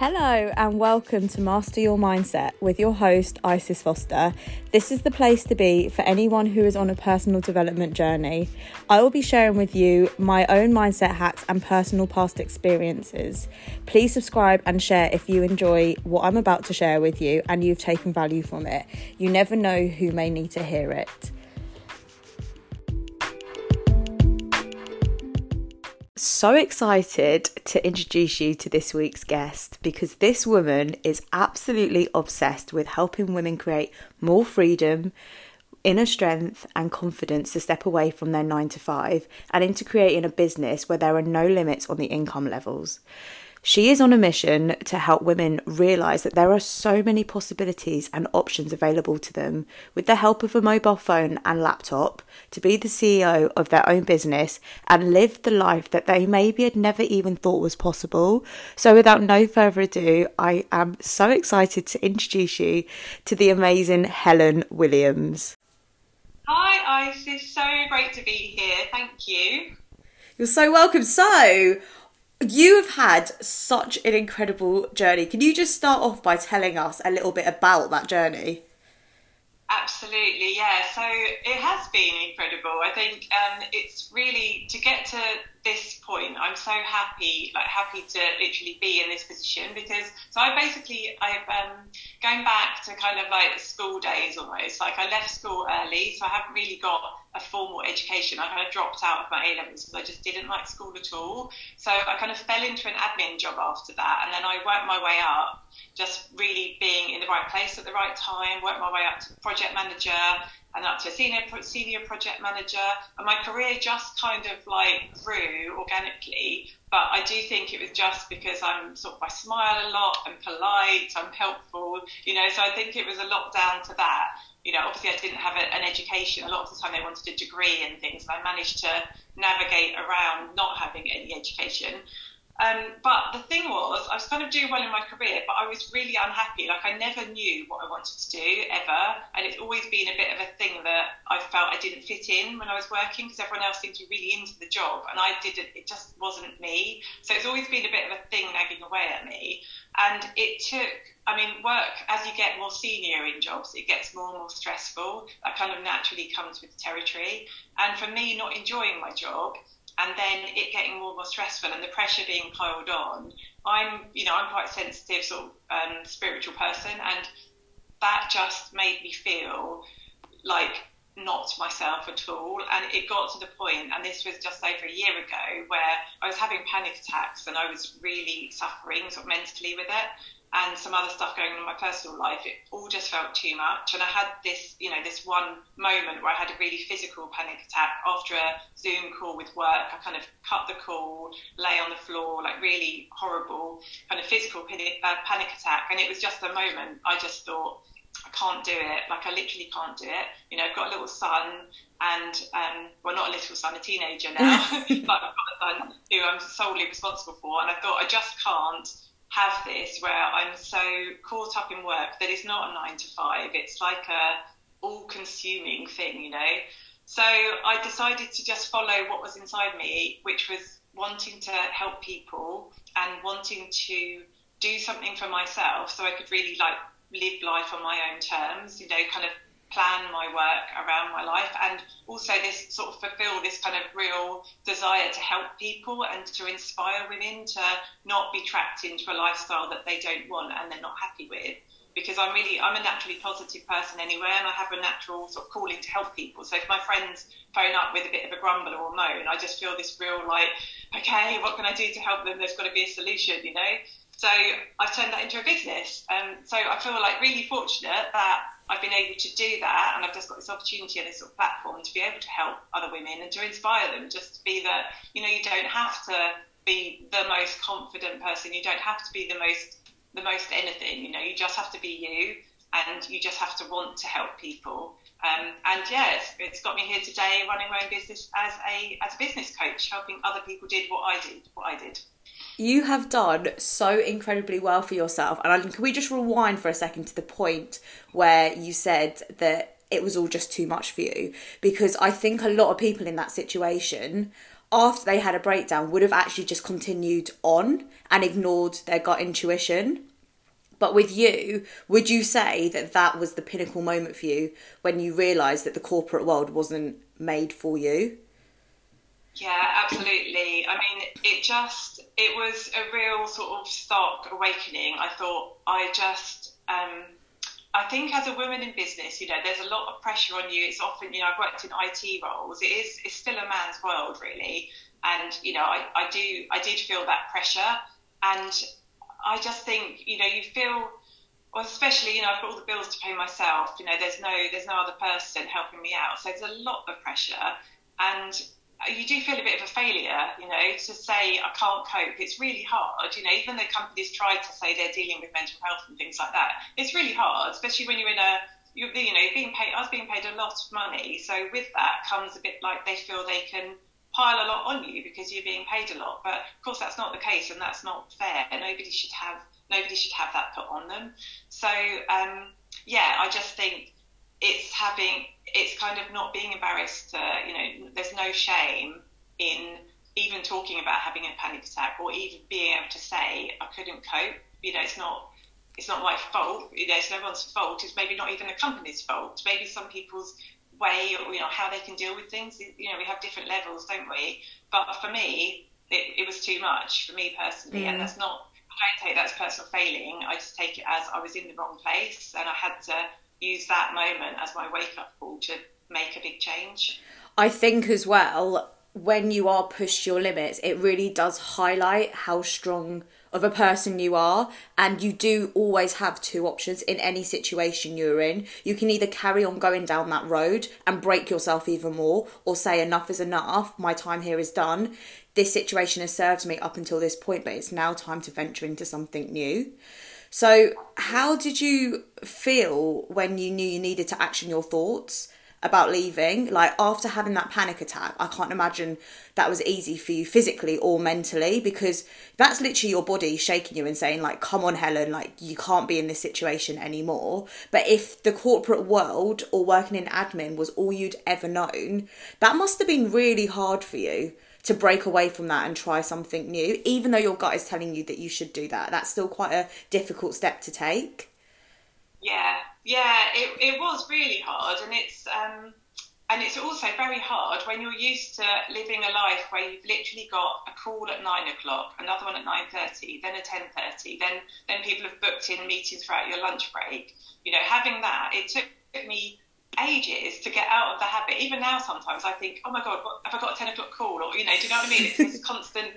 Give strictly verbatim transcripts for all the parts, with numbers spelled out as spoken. Hello and welcome to Master Your Mindset with your host Isis Foster. This is the place to be for anyone who is on a personal development journey. I will be sharing with you my own mindset hacks and personal past experiences. Please subscribe and share if you enjoy what I'm about to share with you and you've taken value from it. You never know who may need to hear it. So excited to introduce you to this week's guest because this woman is absolutely obsessed with helping women create more freedom, inner strength and confidence to step away from their nine to five and into creating a business where there are no limits on the income levels. She is on a mission to help women realise that there are so many possibilities and options available to them with the help of a mobile phone and laptop to be the C E O of their own business and live the life that they maybe had never even thought was possible. So without no further ado, I am so excited to introduce you to the amazing Helen Williams. Hi Isis, so great to be here, thank you. You're so welcome. So you have had such an incredible journey. Can you just start off by telling us a little bit about that journey? Absolutely, yeah. So it has been incredible. I think um, it's really, to get to this point, I'm so happy, like happy to literally be in this position because, so I basically, I've um, going back to kind of like school days almost, like I left school early, so I haven't really got a formal education. I kind of dropped out of my A-levels because I just didn't like school at all. So I kind of fell into an admin job after that, and then I worked my way up, just really being in the right place at the right time, worked my way up to project manager and up to senior senior project manager, and my career just kind of like grew organically. But I do think it was just because I'm sort of, I smile a lot, I'm polite, I'm helpful, you know, so I think it was a lot down to that. You know, obviously I didn't have a, an education. A lot of the time they wanted a degree and things, and I managed to navigate around not having any education. Um, but the thing was, I was kind of doing well in my career, but I was really unhappy. Like I never knew what I wanted to do ever. And it's always been a bit of a thing that I felt I didn't fit in when I was working because everyone else seemed to be really into the job and I didn't, it just wasn't me. So it's always been a bit of a thing nagging away at me. And it took, I mean, work, as you get more senior in jobs, it gets more and more stressful. That kind of naturally comes with the territory. And for me, not enjoying my job, and then it getting more and more stressful and the pressure being piled on. I'm, you know, I'm quite a sensitive sort of um, spiritual person, and that just made me feel like not myself at all. And it got to the point, and this was just over a year ago, where I was having panic attacks and I was really suffering sort of mentally with it, and some other stuff going on in my personal life. It all just felt too much. And I had this, you know, this one moment where I had a really physical panic attack after a Zoom call with work. I kind of cut the call, lay on the floor, like really horrible kind of physical panic attack. And it was just a moment I just thought, I can't do it. Like I literally can't do it. You know, I've got a little son and, um, well, not a little son, a teenager now, but I've got a son who I'm solely responsible for. And I thought, I just can't have this where I'm so caught up in work that it's not a nine to five, it's like a all-consuming thing, you know. So I decided to just follow what was inside me, which was wanting to help people and wanting to do something for myself so I could really like live life on my own terms, you know, kind of plan my work around my life, and also this sort of fulfill this kind of real desire to help people and to inspire women to not be trapped into a lifestyle that they don't want and they're not happy with. Because I'm really, I'm a naturally positive person anyway, and I have a natural sort of calling to help people. So if my friends phone up with a bit of a grumble or a moan, I just feel this real like, okay, what can I do to help them? There's got to be a solution, you know. So I've turned that into a business. Um, so I feel like really fortunate that I've been able to do that, and I've just got this opportunity and this sort of platform to be able to help other women and to inspire them just to be the, you know, you don't have to be the most confident person. You don't have to be the most, the most anything, you know, you just have to be you and you just have to want to help people. Um, and yeah, it's, it's got me here today running my own business as a, as a business coach, helping other people did what I did, what I did. You have done so incredibly well for yourself. And can we just rewind for a second to the point where you said that it was all just too much for you? Because I think a lot of people in that situation after they had a breakdown would have actually just continued on and ignored their gut intuition. But with you, would you say that that was the pinnacle moment for you when you realised that the corporate world wasn't made for you? Yeah, absolutely. I mean, it just, it was a real sort of stark awakening. I thought I just, um, I think as a woman in business, you know, there's a lot of pressure on you. It's often, you know, I've worked in I T roles. It is, it's still a man's world, really. And, you know, I, I do, I did feel that pressure. And I just think, you know, you feel, well, especially, you know, I've got all the bills to pay myself. You know, there's no, there's no other person helping me out. So there's a lot of pressure. And you do feel a bit of a failure, you know, to say I can't cope. It's really hard, you know, even though companies try to say they're dealing with mental health and things like that. It's really hard, especially when you're in a, you're, you know, being paid, I was being paid a lot of money. So with that comes a bit like they feel they can pile a lot on you because you're being paid a lot. But of course, that's not the case and that's not fair. Nobody should have, nobody should have that put on them. So, um, yeah, I just think it's having, it's kind of not being embarrassed to, you know, there's no shame in even talking about having a panic attack or even being able to say I couldn't cope. You know, it's not, it's not my fault. You know, it's no one's fault. It's maybe not even the company's fault. Maybe some people's way or, you know, how they can deal with things. You know, we have different levels, don't we? But for me, it, it was too much for me personally. Mm. And that's not, I don't take that as personal failing. I just take it as I was in the wrong place and I had to use that moment as my wake-up call to make a big change. I think as well, when you are pushed your limits, it really does highlight how strong of a person you are. And you do always have two options in any situation you're in. You can either carry on going down that road and break yourself even more, or say enough is enough, my time here is done. This situation has served me up until this point, but it's now time to venture into something new. So how did you feel when you knew you needed to action your thoughts about leaving? Like after having that panic attack, I can't imagine that was easy for you physically or mentally, because that's literally your body shaking you and saying like, come on, Helen, like you can't be in this situation anymore. But if the corporate world or working in admin was all you'd ever known, that must have been really hard for you to break away from that and try something new, even though your gut is telling you that you should do that. That's still quite a difficult step to take. Yeah, yeah, it, it was really hard. And it's um, and it's also very hard when you're used to living a life where you've literally got a call at nine o'clock, another one at nine thirty, then at ten thirty, then, then people have booked in meetings throughout your lunch break. You know, having that, it took me ages to get out of the habit. Even now sometimes I think, oh my god, what, have I got a ten o'clock call? Or, you know, do you know what I mean? It's this constant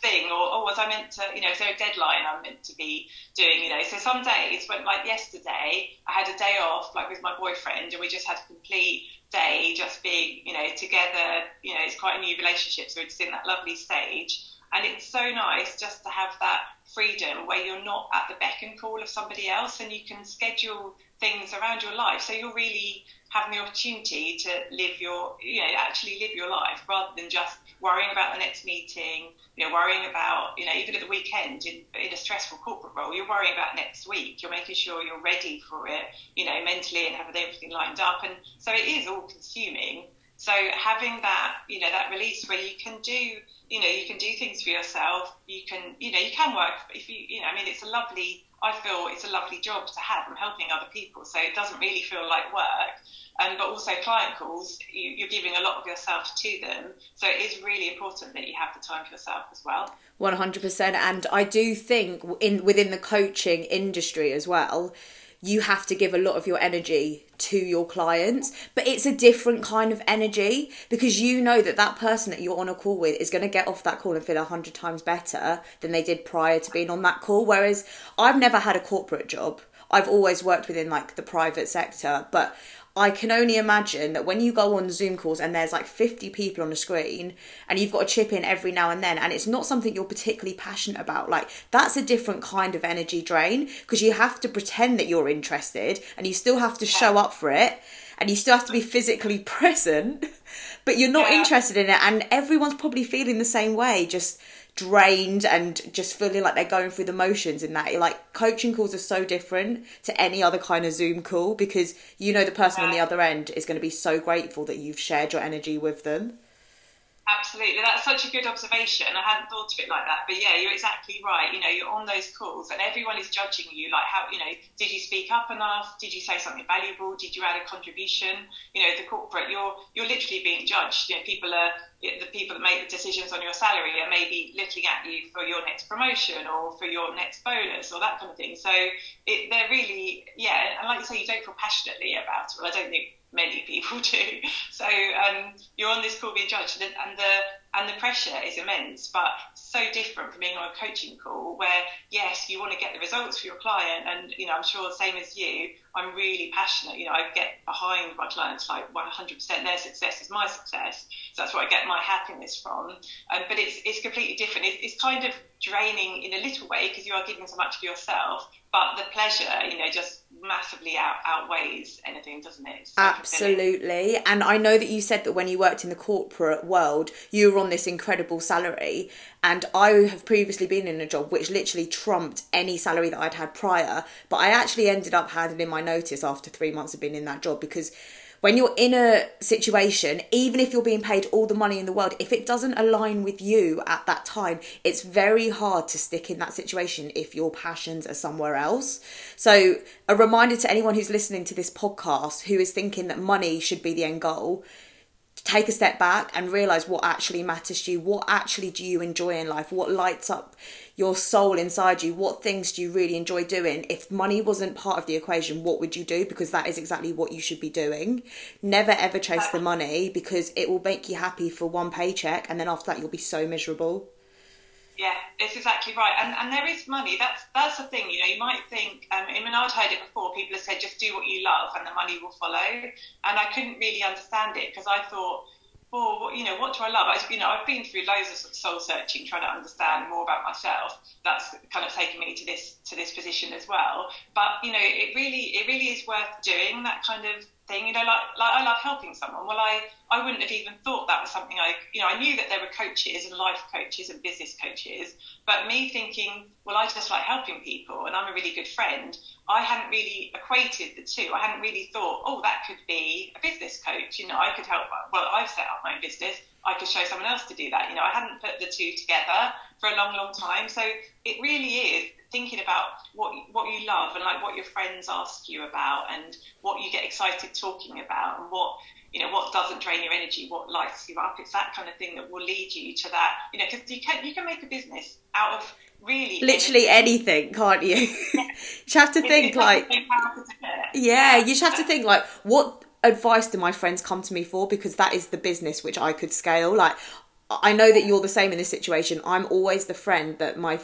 thing. Or, oh, was I meant to, you know, is there a deadline I'm meant to be doing? You know, so some days when, like yesterday, I had a day off, like with my boyfriend, and we just had a complete day just being, you know, together. You know, it's quite a new relationship, so we're just in that lovely stage. And it's so nice just to have that freedom where you're not at the beck and call of somebody else, and you can schedule things around your life. So you're really having the opportunity to live your, you know, actually live your life rather than just worrying about the next meeting, you know, worrying about, you know, even at the weekend in, in a stressful corporate role, you're worrying about next week. You're making sure you're ready for it, you know, mentally and having everything lined up. And so it is all consuming. So having that, you know, that release where you can do, you know, you can do things for yourself. You can, you know, you can work if you, you know, I mean, it's a lovely, I feel it's a lovely job to have. I'm helping other people. So it doesn't really feel like work. Um, but also client calls, you, you're giving a lot of yourself to them. So it is really important that you have the time for yourself as well. one hundred percent. And I do think in within the coaching industry as well, you have to give a lot of your energy to your clients, but it's a different kind of energy, because you know that that person that you're on a call with is going to get off that call and feel a hundred times better than they did prior to being on that call. Whereas I've never had a corporate job. I've always worked within like the private sector, but I can only imagine that when you go on Zoom calls and there's like fifty people on the screen and you've got to chip in every now and then, and it's not something you're particularly passionate about, like that's a different kind of energy drain, because you have to pretend that you're interested and you still have to show up for it and you still have to be physically present, but you're not yeah. interested in it. And everyone's probably feeling the same way, just drained and just feeling like they're going through the motions in that. Like coaching calls are so different to any other kind of Zoom call, because you know the person yeah. on the other end is going to be so grateful that you've shared your energy with them. Absolutely, that's such a good observation. I hadn't thought of it like that, but yeah, you're exactly right. You know, you're on those calls and everyone is judging you, like, how, you know, did you speak up enough? Did you say something valuable? Did you add a contribution? You know, the corporate, you're you're literally being judged. You know, people are, the people that make the decisions on your salary are maybe looking at you for your next promotion or for your next bonus or that kind of thing. So it, they're really, yeah, and like you say, you don't feel passionately about it. Well, I don't think many people do. So um, you're on this call being judged, and, and the and the pressure is immense, but so different from being on a coaching call where, yes, you want to get the results for your client. And, you know, I'm sure the same as you, I'm really passionate. You know, I get behind my clients, like one hundred percent their success is my success. So that's where I get my happiness from. Um, but it's it's completely different. It, it's kind of draining in a little way because you are giving so much of yourself, but the pleasure, you know, just massively out, outweighs anything, doesn't it? So absolutely. And I know that you said that when you worked in the corporate world, you were on this incredible salary. And I have previously been in a job which literally trumped any salary that I'd had prior. But I actually ended up handing in my notice after three months of being in that job, because when you're in a situation, even if you're being paid all the money in the world, if it doesn't align with you at that time, it's very hard to stick in that situation if your passions are somewhere else. So a reminder to anyone who's listening to this podcast who is thinking that money should be the end goal, take a step back and realise what actually matters to you. What actually do you enjoy in life? What lights up your soul inside you? What things do you really enjoy doing? If money wasn't part of the equation, what would you do? Because that is exactly what you should be doing. Never ever chase the money, because it will make you happy for one paycheck, and then after that you'll be so miserable. Yeah, it's exactly right. And and there is money. That's that's the thing. You know, you might think, um, I mean, I'd heard it before. People have said, just do what you love and the money will follow. And I couldn't really understand it, because I thought, well, you know, what do I love? I, you know, I've been through loads of, sort of soul searching, trying to understand more about myself. That's kind of taken me to this to this position as well. But you know, it really it really is worth doing, that kind of thing. You know, like like I love helping someone. Well, I I wouldn't have even thought that was something I, you know, I knew that there were coaches and life coaches and business coaches, but me thinking, well, I just like helping people and I'm a really good friend. I hadn't really equated the two. I hadn't really thought, oh, that could be a business coach. You know, I could help. Well, I've set up my own business. I could show someone else to do that. You know, I hadn't put the two together for a long, long time. So it really is thinking about what what you love, and like what your friends ask you about, and what you get excited talking about, and what, you know, what doesn't drain your energy, what lights you up. It's that kind of thing that will lead you to that, you know, because you can you can make a business out of really literally anything, can't you? Yeah. You have to it, think like to yeah, you just have to think like, what advice do my friends come to me for? Because that is the business which I could scale. Like, I know that you're the same in this situation. I'm always the friend that my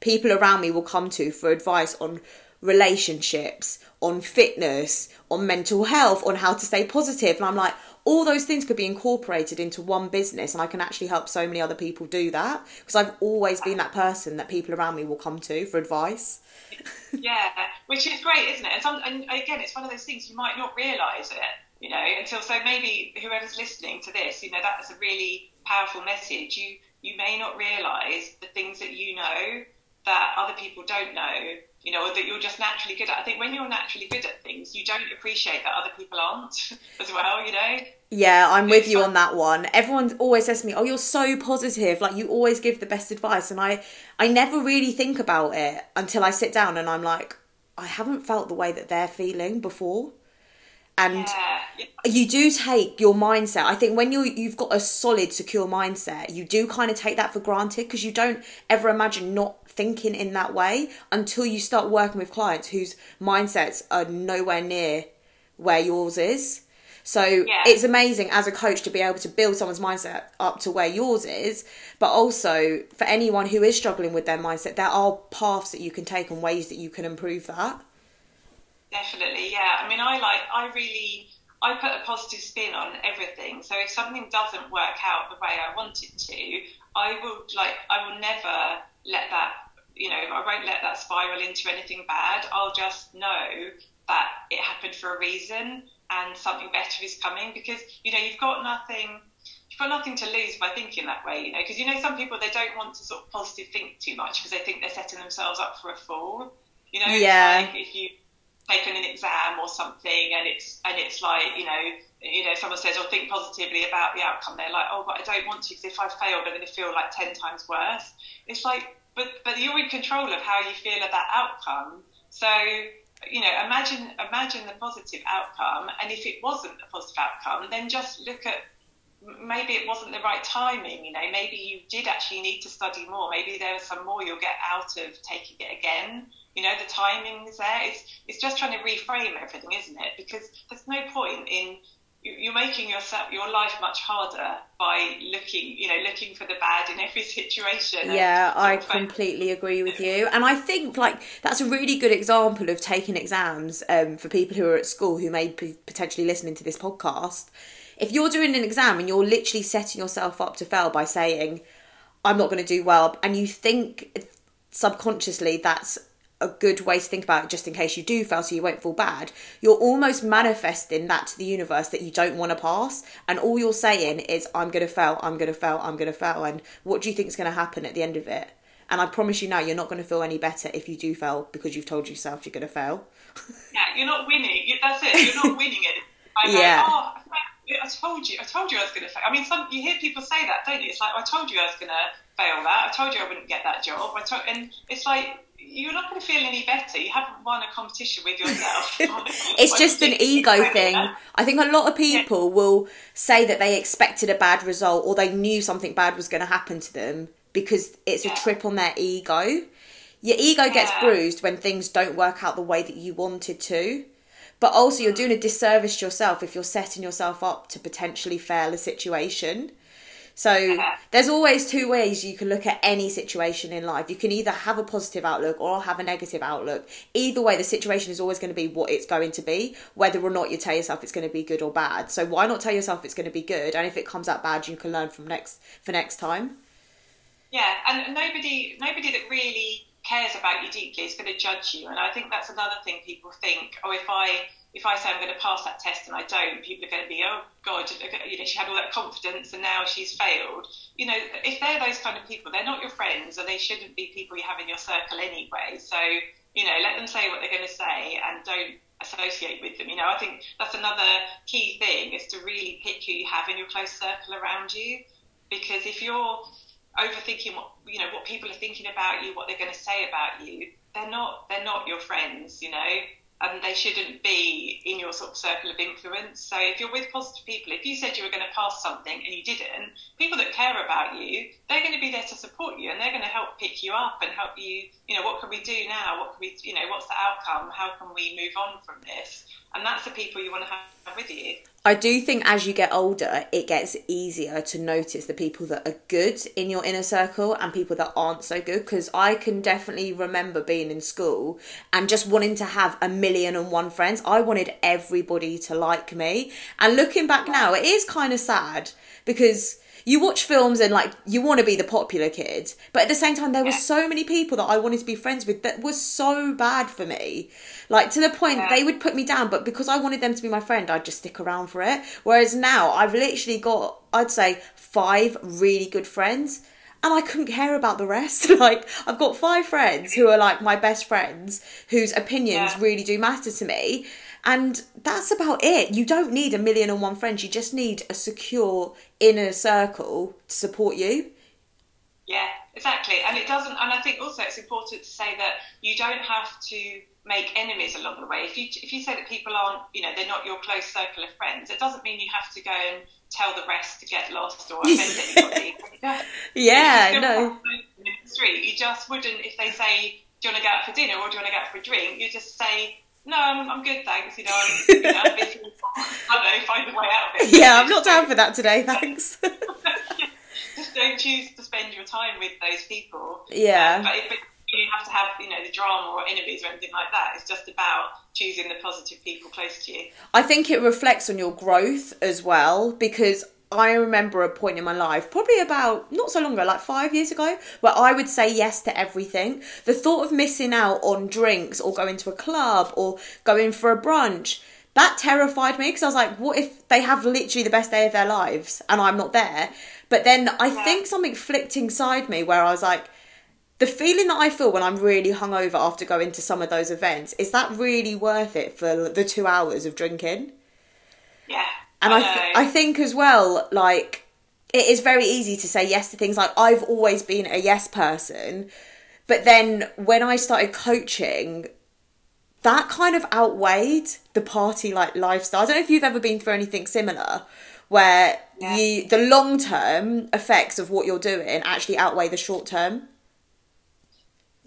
people around me will come to for advice on relationships, on fitness, on mental health, on how to stay positive. And I'm like, all those things could be incorporated into one business, and I can actually help so many other people do that, because I've always been that person that people around me will come to for advice. Yeah, which is great, isn't it? And, some, and again, it's one of those things you might not realise it, you know, until, so maybe whoever's listening to this, you know, that's a really powerful message. You, you may not realise the things that you know that other people don't know, you know, or that you're just naturally good at. I think when you're naturally good at things, you don't appreciate that other people aren't as well, you know? Yeah, I'm with you on that one. Everyone always says to me, oh, you're so positive, like you always give the best advice. And I, I never really think about it until I sit down and I'm like, I haven't felt the way that they're feeling before. And yeah, you do take your mindset. I think when you you've got a solid, secure mindset, you do kind of take that for granted, because you don't ever imagine not thinking in that way until you start working with clients whose mindsets are nowhere near where yours is. So yeah, it's amazing as a coach to be able to build someone's mindset up to where yours is. But also for anyone who is struggling with their mindset, there are paths that you can take and ways that you can improve that. Definitely, yeah. I mean, I like, I really, I put a positive spin on everything. So if something doesn't work out the way I want it to, I will like, I will never let that, you know, I won't let that spiral into anything bad. I'll just know that it happened for a reason and something better is coming, because, you know, you've got nothing, you've got nothing to lose by thinking that way, you know, because, you know, some people, they don't want to sort of positive think too much because they think they're setting themselves up for a fall, you know? Yeah. Like if you, taken an exam or something, and it's and it's like, you know, you know, someone says, "Oh, think positively about the outcome." They're like, "Oh, but I don't want to, because if I failed, I'm going to feel like ten times worse." It's like, but but you're in control of how you feel about outcome. So, you know, imagine imagine the positive outcome, and if it wasn't a positive outcome, then just look at, maybe it wasn't the right timing. You know, maybe you did actually need to study more. Maybe there was some more you'll get out of taking it again. You know, the timing's there. It's it's just trying to reframe everything, isn't it? Because there's no point in, you're making yourself, your life much harder by looking, you know, looking for the bad in every situation. Yeah, I completely agree with you. And I think, like, that's a really good example of taking exams um, for people who are at school who may be potentially listening to this podcast. If you're doing an exam and you're literally setting yourself up to fail by saying, "I'm not going to do well," and you think subconsciously that's a good way to think about it, just in case you do fail so you won't feel bad, you're almost manifesting that to the universe that you don't want to pass, and all you're saying is, "I'm going to fail, I'm going to fail, I'm going to fail," and what do you think is going to happen at the end of it? And I promise you now, you're not going to feel any better if you do fail, because you've told yourself you're going to fail. Yeah, you're not winning. That's it, you're not winning it. I know, yeah. Oh, I told you, I told you I was going to fail. I mean, some, you hear people say that, don't you? It's like, "I told you I was going to fail that. I told you I wouldn't get that job." I told, and it's like, you're not going to feel any better. You haven't won a competition with yourself. It's just an ego thing. I think a lot of people yeah. will say that they expected a bad result, or they knew something bad was going to happen to them, because it's yeah. a trip on their ego. Your ego yeah. gets bruised when things don't work out the way that you wanted to. But also, you're doing a disservice to yourself if you're setting yourself up to potentially fail a situation. So there's always two ways you can look at any situation in life. You can either have a positive outlook or have a negative outlook. Either way, the situation is always going to be what it's going to be, whether or not you tell yourself it's going to be good or bad. So why not tell yourself it's going to be good? And if it comes out bad, you can learn from next for next time. Yeah, and nobody, nobody that really cares about you deeply is going to judge you. And I think that's another thing people think, "Oh, if I... if I say I'm going to pass that test and I don't, people are going to be, oh God, you know, she had all that confidence and now she's failed." You know, if they're those kind of people, they're not your friends, and they shouldn't be people you have in your circle anyway. So, you know, let them say what they're going to say and don't associate with them. You know, I think that's another key thing, is to really pick who you have in your close circle around you. Because if you're overthinking what, you know, what people are thinking about you, what they're going to say about you, they're not, they're not your friends, you know. And they shouldn't be in your sort of circle of influence. So if you're with positive people, if you said you were going to pass something and you didn't, people that care about you, they're going to be there to support you, and they're going to help pick you up and help you, you know, what can we do now? What can we, you know, what's the outcome? How can we move on from this? And that's the people you want to have with you. I do think as you get older, it gets easier to notice the people that are good in your inner circle and people that aren't so good. Because I can definitely remember being in school and just wanting to have a million and one friends. I wanted everybody to like me. And looking back now, it is kind of sad, because you watch films and, like, you want to be the popular kid. But at the same time, there were so many people that I wanted to be friends with that were so bad for me. Like, to the point they would put me down, but because I wanted them to be my friend, I'd just stick around for it. Whereas now I've literally got, I'd say, five really good friends, and I couldn't care about the rest. Like, I've got five friends who are, like, my best friends, whose opinions yeah. really do matter to me. And that's about it. You don't need a million and one friends. You just need a secure inner circle to support you. Yeah, exactly. And it doesn't, and I think also it's important to say that you don't have to make enemies along the way. If you if you say that people aren't, you know, they're not your close circle of friends, it doesn't mean you have to go and tell the rest to get lost or offend anybody. Yeah, no. In the street, you just wouldn't, if they say, "Do you want to go out for dinner?" or "Do you want to go out for a drink?" you just say, "No, I'm, I'm good, thanks, you know, I'm, you know, I'm busy, I don't know, find a way out of it." Yeah, I'm not down for that today, thanks. Just don't choose to spend your time with those people. Yeah. Um, but, but you have to have, you know, the drama or enemies or anything like that. It's just about choosing the positive people close to you. I think it reflects on your growth as well, because I remember a point in my life, probably about not so long ago, like five years ago, where I would say yes to everything. The thought of missing out on drinks or going to a club or going for a brunch, that terrified me, because I was like, what if they have literally the best day of their lives and I'm not there? But then I yeah. think something flicked inside me where I was like, the feeling that I feel when I'm really hungover after going to some of those events, is that really worth it for the two hours of drinking? Yeah. And I, I, th- I think as well, like, it is very easy to say yes to things. Like, I've always been a yes person. But then when I started coaching, that kind of outweighed the party like lifestyle. I don't know if you've ever been through anything similar, where yeah. you, the long-term effects of what you're doing actually outweigh the short-term.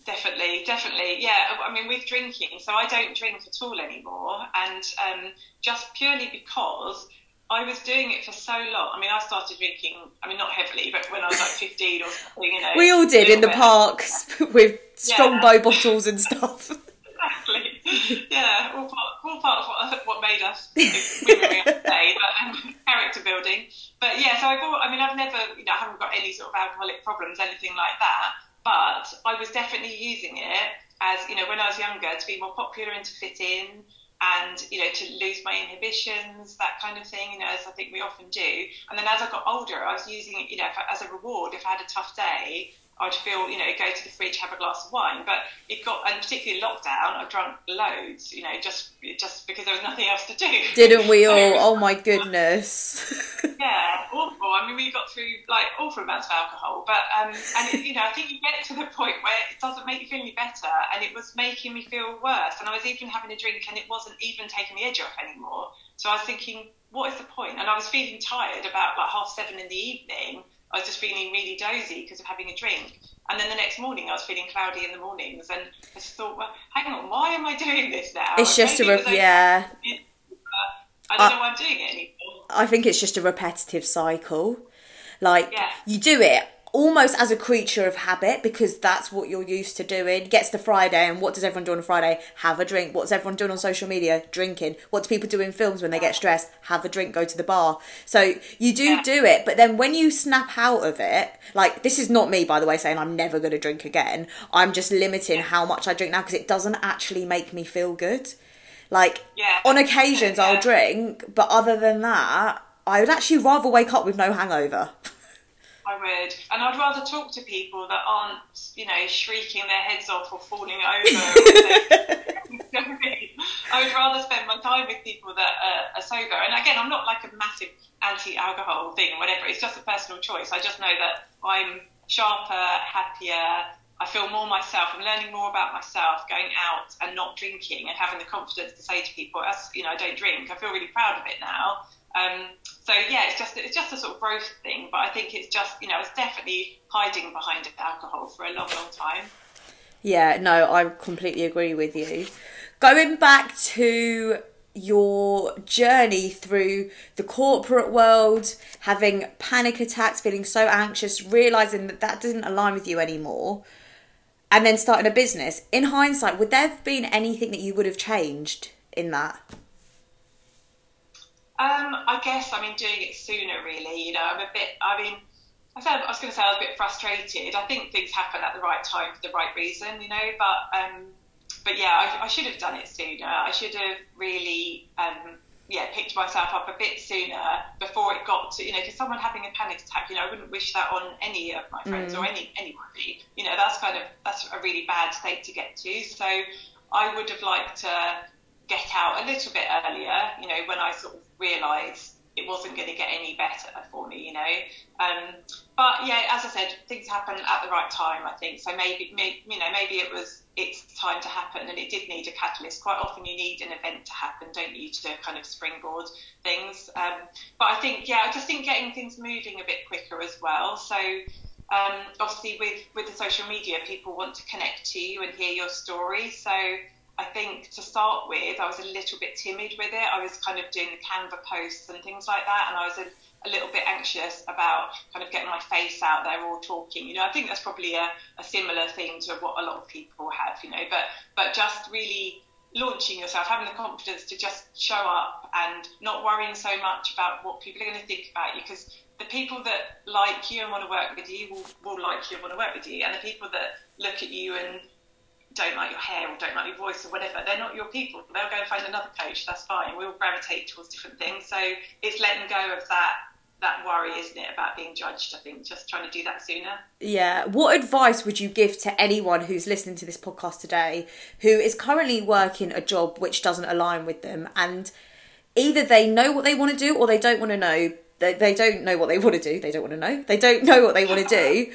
Definitely, definitely. Yeah, I mean, with drinking, so I don't drink at all anymore. And um, just purely because I was doing it for so long. I mean, I started drinking, I mean, not heavily, but when I was like fifteen or something, you know. We all did in the parks with Strongbow yeah. bottles and stuff. Exactly. Yeah, all part, all part of what, what made us, we were young today, but um, character building. But yeah, so I've all, I mean, I've never, you know, I haven't got any sort of alcoholic problems, anything like that. But I was definitely using it as, you know, when I was younger, to be more popular and to fit in, and, you know, to lose my inhibitions, that kind of thing, you know, as I think we often do. And then as I got older, I was using it, you know, as a reward. If I had a tough day, I'd feel, you know, go to the fridge, have a glass of wine. But it got, and particularly lockdown, I drank loads, you know, just just because there was nothing else to do. Didn't we all? Oh, my goodness. Yeah, awful. I mean, we got through, like, awful amounts of alcohol. But, um, and, it, you know, I think you get to the point where it doesn't make you feel any better, and it was making me feel worse. And I was even having a drink, and it wasn't even taking the edge off anymore. So I was thinking, what is the point? And I was feeling tired about, like, half seven in the evening. I was just feeling really dozy because of having a drink. And then the next morning I was feeling cloudy in the mornings, and I just thought, well, hang on, why am I doing this now? It's just Maybe a, re- yeah. Like, I don't I, know why I'm doing it anymore. I think it's just a repetitive cycle. Like, yeah. you do it almost as a creature of habit because that's what you're used to doing. Gets to Friday, and what does everyone do on a Friday? Have a drink. What's everyone doing on social media? Drinking. What do people do in films when they get stressed? Have a drink, go to the bar. So you do yeah. do it, but then when you snap out of it, like, this is not me, by the way, saying I'm never going to drink again. I'm just limiting yeah. how much I drink now because it doesn't actually make me feel good. Like, yeah. on occasions yeah. I'll drink, but other than that, I would actually rather wake up with no hangover. I would. And I'd rather talk to people that aren't, you know, shrieking their heads off or falling over. Or I would rather spend my time with people that are, are sober. And again, I'm not like a massive anti-alcohol thing or whatever. It's just a personal choice. I just know that I'm sharper, happier. I feel more myself. I'm learning more about myself, going out and not drinking and having the confidence to say to people, you know, I don't drink. I feel really proud of it now. Um, so yeah, it's just it's just a sort of growth thing, but I think it's just, you know, it's definitely hiding behind alcohol for a long, long time. Yeah, no, I completely agree with you. Going back to your journey through the corporate world, having panic attacks, feeling so anxious, realising that that doesn't align with you anymore, and then starting a business. In hindsight, would there have been anything that you would have changed in that? Um, I guess, I mean, doing it sooner, really, you know, I'm a bit, I mean, I, said, I was going to say I was a bit frustrated. I think things happen at the right time for the right reason, you know, but, um, but yeah, I, I should have done it sooner. I should have really, um, yeah, picked myself up a bit sooner before it got to, you know, because someone having a panic attack, you know, I wouldn't wish that on any of my friends mm. or any, anybody, you know, that's kind of, that's a really bad state to get to. So I would have liked to get out a little bit earlier, you know, when I sort of realised it wasn't going to get any better for me, you know. Um, but yeah, as I said, things happen at the right time, I think. So maybe, maybe, you know, maybe it was it's time to happen, and it did need a catalyst. Quite often, you need an event to happen, don't you, to kind of springboard things. Um, but I think, yeah, I just think getting things moving a bit quicker as well. So. Um, obviously, with with the social media, people want to connect to you and hear your story. So. I think to start with, I was a little bit timid with it. I was kind of doing the Canva posts and things like that. And I was a, a little bit anxious about kind of getting my face out there or talking. You know, I think that's probably a, a similar thing to what a lot of people have, you know, but, but just really launching yourself, having the confidence to just show up and not worrying so much about what people are going to think about you, because the people that like you and want to work with you will, will like you and want to work with you. And the people that look at you and don't like your hair or don't like your voice or whatever, they're not your people. They'll go and find another coach, that's fine. We all gravitate towards different things. So it's letting go of that that worry, isn't it, about being judged? I think just trying to do that sooner. Yeah. What advice would you give to anyone who's listening to this podcast today who is currently working a job which doesn't align with them, and either they know what they want to do or they don't want to know? They, they don't know what they want to do. They don't want to know. They don't know what they want to do,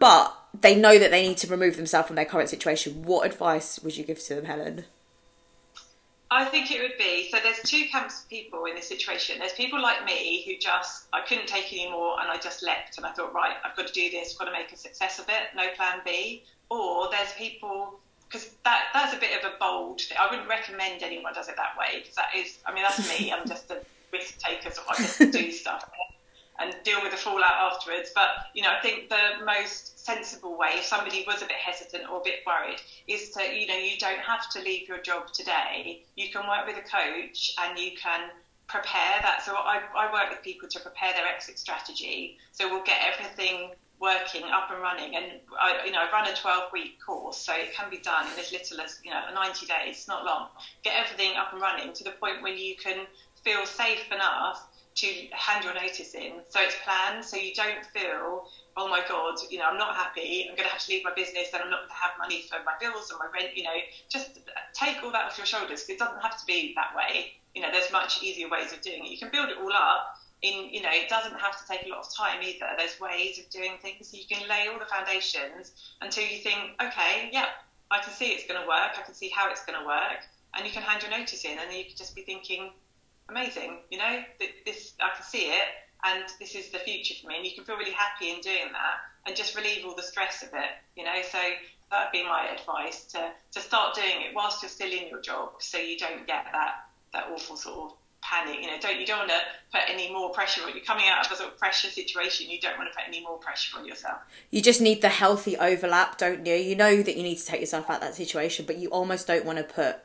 but they know that they need to remove themselves from their current situation. What advice would you give to them, Helen? I think it would be, so there's two camps of people in this situation. There's people like me who just, I couldn't take anymore and I just leapt and I thought, right, I've got to do this, got to make a success of it, no plan B. Or there's people, because that, that's a bit of a bold thing. I wouldn't recommend anyone does it that way, because that is, I mean, that's me. I'm just a risk taker, so I just do stuff and deal with the fallout afterwards. But, you know, I think the most sensible way, if somebody was a bit hesitant or a bit worried, is to, you know, you don't have to leave your job today. You can work with a coach and you can prepare that. So I, I work with people to prepare their exit strategy. So we'll get everything working up and running. And, I, you know, I run a twelve-week course, so it can be done in as little as, you know, ninety days. It's not long. Get everything up and running to the point where you can feel safe enough to hand your notice in, so it's planned, so you don't feel, oh my god, you know, I'm not happy, I'm going to have to leave my business, and I'm not going to have money for my bills and my rent. You know, just take all that off your shoulders, because it doesn't have to be that way. You know, there's much easier ways of doing it. You can build it all up in, you know, it doesn't have to take a lot of time either. There's ways of doing things, so you can lay all the foundations until you think, okay, yeah, I can see it's going to work, I can see how it's going to work, and you can hand your notice in, and then you can just be thinking, amazing, you know, this, I can see it, and this is the future for me, and you can feel really happy in doing that, and just relieve all the stress of it, you know. So that'd be my advice, to to start doing it whilst you're still in your job, so you don't get that that awful sort of panic. You know, don't you don't want to put any more pressure on, you're coming out of a sort of pressure situation, you don't want to put any more pressure on yourself. You just need the healthy overlap, don't you? You know that you need to take yourself out of that situation, but you almost don't want to put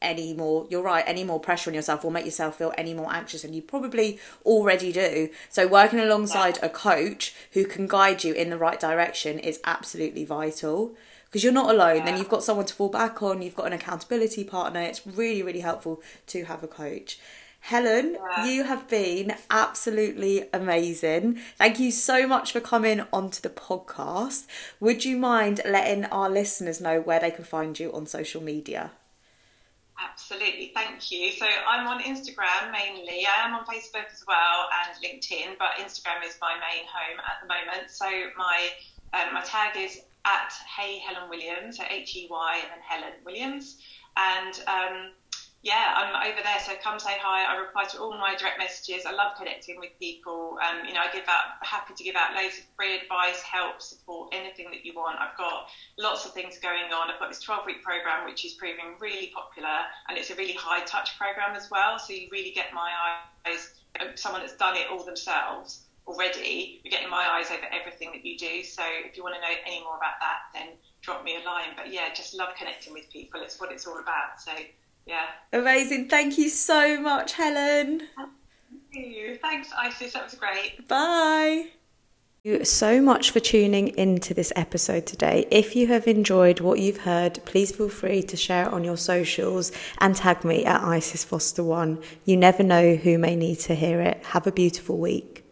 any more, you're right, any more pressure on yourself will make yourself feel any more anxious, and you probably already do. So working alongside a coach who can guide you in the right direction is absolutely vital, because you're not alone. Then you've got someone to fall back on, you've got an accountability partner. It's really, really helpful to have a coach. Helen, yeah. You have been absolutely amazing. Thank you so much for coming onto the podcast. Would you mind letting our listeners know where they can find you on social media? Absolutely, thank you. So I'm on Instagram mainly. I am on Facebook as well, and LinkedIn, but Instagram is my main home at the moment. So my um, my tag is at Hey Helen Williams, so H E Y and then Helen Williams. And um, yeah, I'm over there, so come say hi. I reply to all my direct messages. I love connecting with people. Um, you know, I give out, happy to give out loads of free advice, help, support, anything that you want. I've got lots of things going on. I've got this twelve-week program, which is proving really popular, and it's a really high-touch program as well, so you really get my eyes, someone that's done it all themselves already, you're getting my eyes over everything that you do. So if you want to know any more about that, then drop me a line. But yeah, just love connecting with people. It's what it's all about, so... yeah. Amazing. Thank you so much, Helen. Thank you. Thanks, Isis. That was great. Bye. Thank you so much for tuning into this episode today. If you have enjoyed what you've heard, please feel free to share it on your socials and tag me at Isis Foster one. You never know who may need to hear it. Have a beautiful week.